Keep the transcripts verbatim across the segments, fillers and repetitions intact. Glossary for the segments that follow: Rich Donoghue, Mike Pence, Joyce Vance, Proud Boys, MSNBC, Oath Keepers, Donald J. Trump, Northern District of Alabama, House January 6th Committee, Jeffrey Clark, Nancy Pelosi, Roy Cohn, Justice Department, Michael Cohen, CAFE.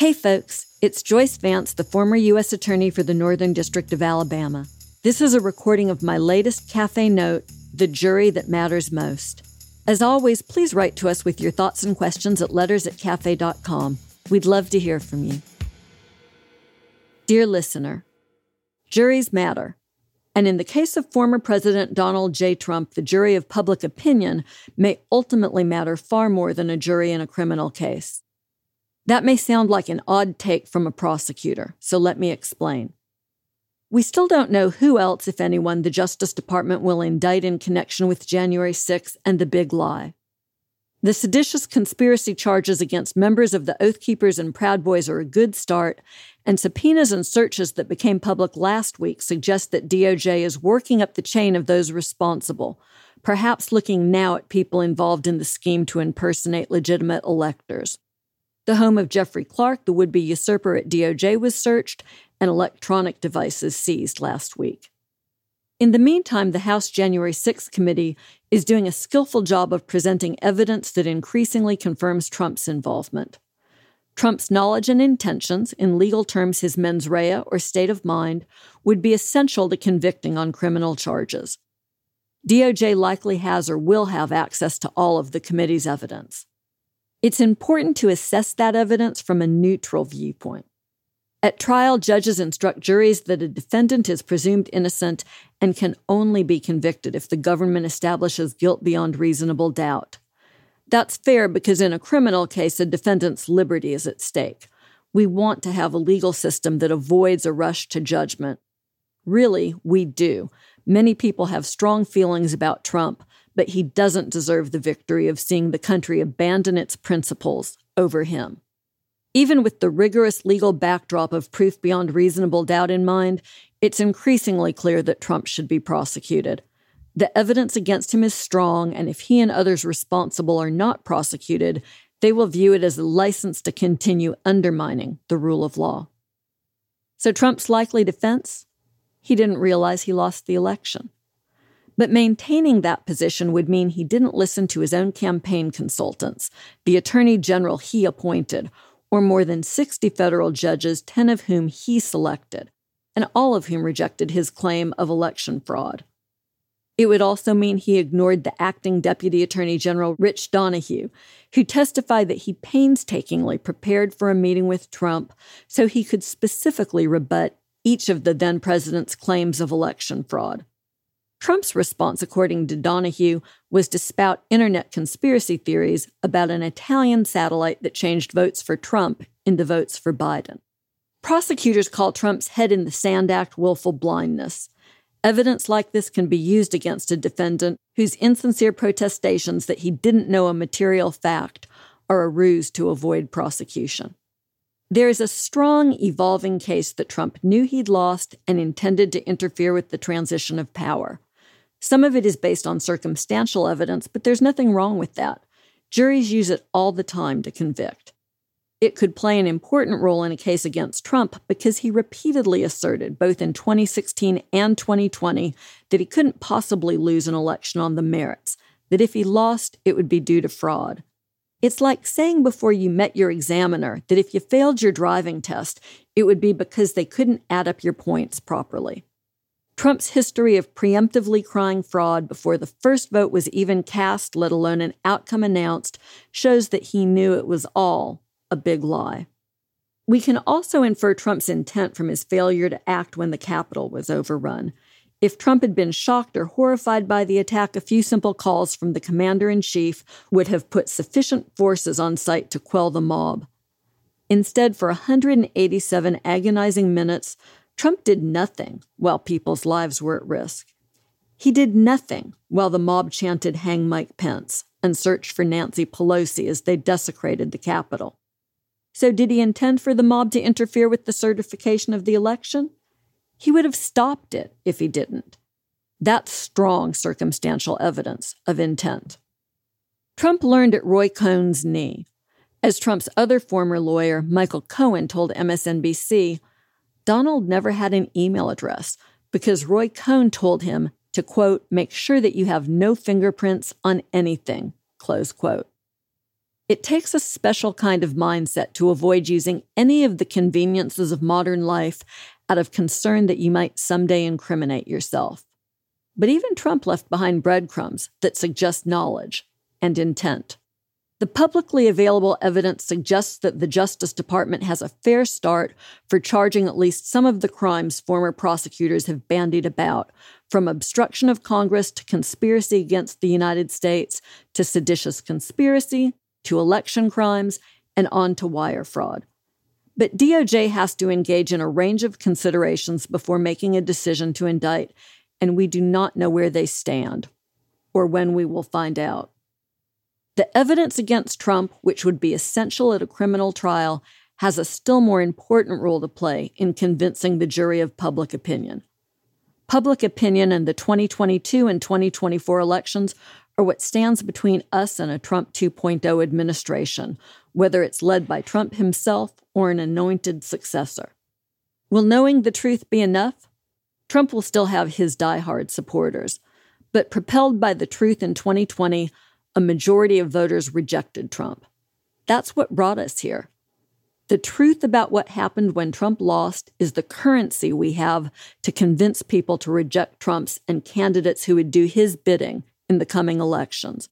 Hey folks, it's Joyce Vance, the former U S Attorney for the Northern District of Alabama. This is a recording of my latest CAFE note, The Jury That Matters Most. As always, please write to us with your thoughts and questions at letters at cafe dot com. We'd love to hear from you. Dear listener, juries matter. And in the case of former President Donald J. Trump, the jury of public opinion may ultimately matter far more than a jury in a criminal case. That may sound like an odd take from a prosecutor, so let me explain. We still don't know who else, if anyone, the Justice Department will indict in connection with January sixth and the big lie. The seditious conspiracy charges against members of the Oath Keepers and Proud Boys are a good start, and subpoenas and searches that became public last week suggest that D O J is working up the chain of those responsible, perhaps looking now at people involved in the scheme to impersonate legitimate electors. The home of Jeffrey Clark, the would-be usurper at D O J, was searched, and electronic devices seized last week. In the meantime, the House January sixth Committee is doing a skillful job of presenting evidence that increasingly confirms Trump's involvement. Trump's knowledge and intentions, in legal terms his mens rea or state of mind, would be essential to convicting on criminal charges. D O J likely has or will have access to all of the committee's evidence. It's important to assess that evidence from a neutral viewpoint. At trial, judges instruct juries that a defendant is presumed innocent and can only be convicted if the government establishes guilt beyond reasonable doubt. That's fair because in a criminal case, a defendant's liberty is at stake. We want to have a legal system that avoids a rush to judgment. Really, we do. Many people have strong feelings about Trump, but he doesn't deserve the victory of seeing the country abandon its principles over him. Even with the rigorous legal backdrop of proof beyond reasonable doubt in mind, it's increasingly clear that Trump should be prosecuted. The evidence against him is strong, and if he and others responsible are not prosecuted, they will view it as a license to continue undermining the rule of law. So Trump's likely defense? He didn't realize he lost the election. But maintaining that position would mean he didn't listen to his own campaign consultants, the attorney general he appointed, or more than sixty federal judges, ten of whom he selected, and all of whom rejected his claim of election fraud. It would also mean he ignored the acting deputy attorney general, Rich Donoghue, who testified that he painstakingly prepared for a meeting with Trump so he could specifically rebut each of the then-president's claims of election fraud. Trump's response, according to Donoghue, was to spout internet conspiracy theories about an Italian satellite that changed votes for Trump into votes for Biden. Prosecutors call Trump's head-in-the-sand act willful blindness. Evidence like this can be used against a defendant whose insincere protestations that he didn't know a material fact are a ruse to avoid prosecution. There is a strong, evolving case that Trump knew he'd lost and intended to interfere with the transition of power. Some of it is based on circumstantial evidence, but there's nothing wrong with that. Juries use it all the time to convict. It could play an important role in a case against Trump because he repeatedly asserted, both in twenty sixteen and twenty twenty, that he couldn't possibly lose an election on the merits, that if he lost, it would be due to fraud. It's like saying before you met your examiner that if you failed your driving test, it would be because they couldn't add up your points properly. Trump's history of preemptively crying fraud before the first vote was even cast, let alone an outcome announced, shows that he knew it was all a big lie. We can also infer Trump's intent from his failure to act when the Capitol was overrun. If Trump had been shocked or horrified by the attack, a few simple calls from the commander-in-chief would have put sufficient forces on site to quell the mob. Instead, for one hundred eighty-seven agonizing minutes, Trump did nothing while people's lives were at risk. He did nothing while the mob chanted "Hang Mike Pence" and searched for Nancy Pelosi as they desecrated the Capitol. So did he intend for the mob to interfere with the certification of the election? He would have stopped it if he didn't. That's strong circumstantial evidence of intent. Trump learned at Roy Cohn's knee. As Trump's other former lawyer, Michael Cohen, told M S N B C, Donald never had an email address because Roy Cohn told him to, quote, make sure that you have no fingerprints on anything, close quote. It takes a special kind of mindset to avoid using any of the conveniences of modern life out of concern that you might someday incriminate yourself. But even Trump left behind breadcrumbs that suggest knowledge and intent. The publicly available evidence suggests that the Justice Department has a fair start for charging at least some of the crimes former prosecutors have bandied about, from obstruction of Congress to conspiracy against the United States, to seditious conspiracy, to election crimes, and on to wire fraud. But D O J has to engage in a range of considerations before making a decision to indict, and we do not know where they stand, or when we will find out. The evidence against Trump, which would be essential at a criminal trial, has a still more important role to play in convincing the jury of public opinion. Public opinion in the twenty twenty-two and twenty twenty-four elections are what stands between us and a Trump two point oh administration, whether it's led by Trump himself or an anointed successor. Will knowing the truth be enough? Trump will still have his diehard supporters, but propelled by the truth in twenty twenty, a majority of voters rejected Trump. That's what brought us here. The truth about what happened when Trump lost is the currency we have to convince people to reject Trump's and candidates who would do his bidding in the coming elections.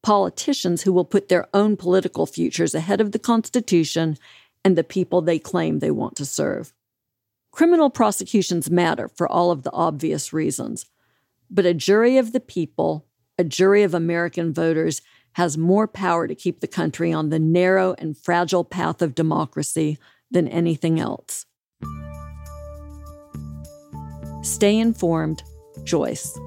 Politicians who will put their own political futures ahead of the Constitution and the people they claim they want to serve. Criminal prosecutions matter for all of the obvious reasons, but a jury of the people, a jury of American voters, has more power to keep the country on the narrow and fragile path of democracy than anything else. Stay informed, Joyce.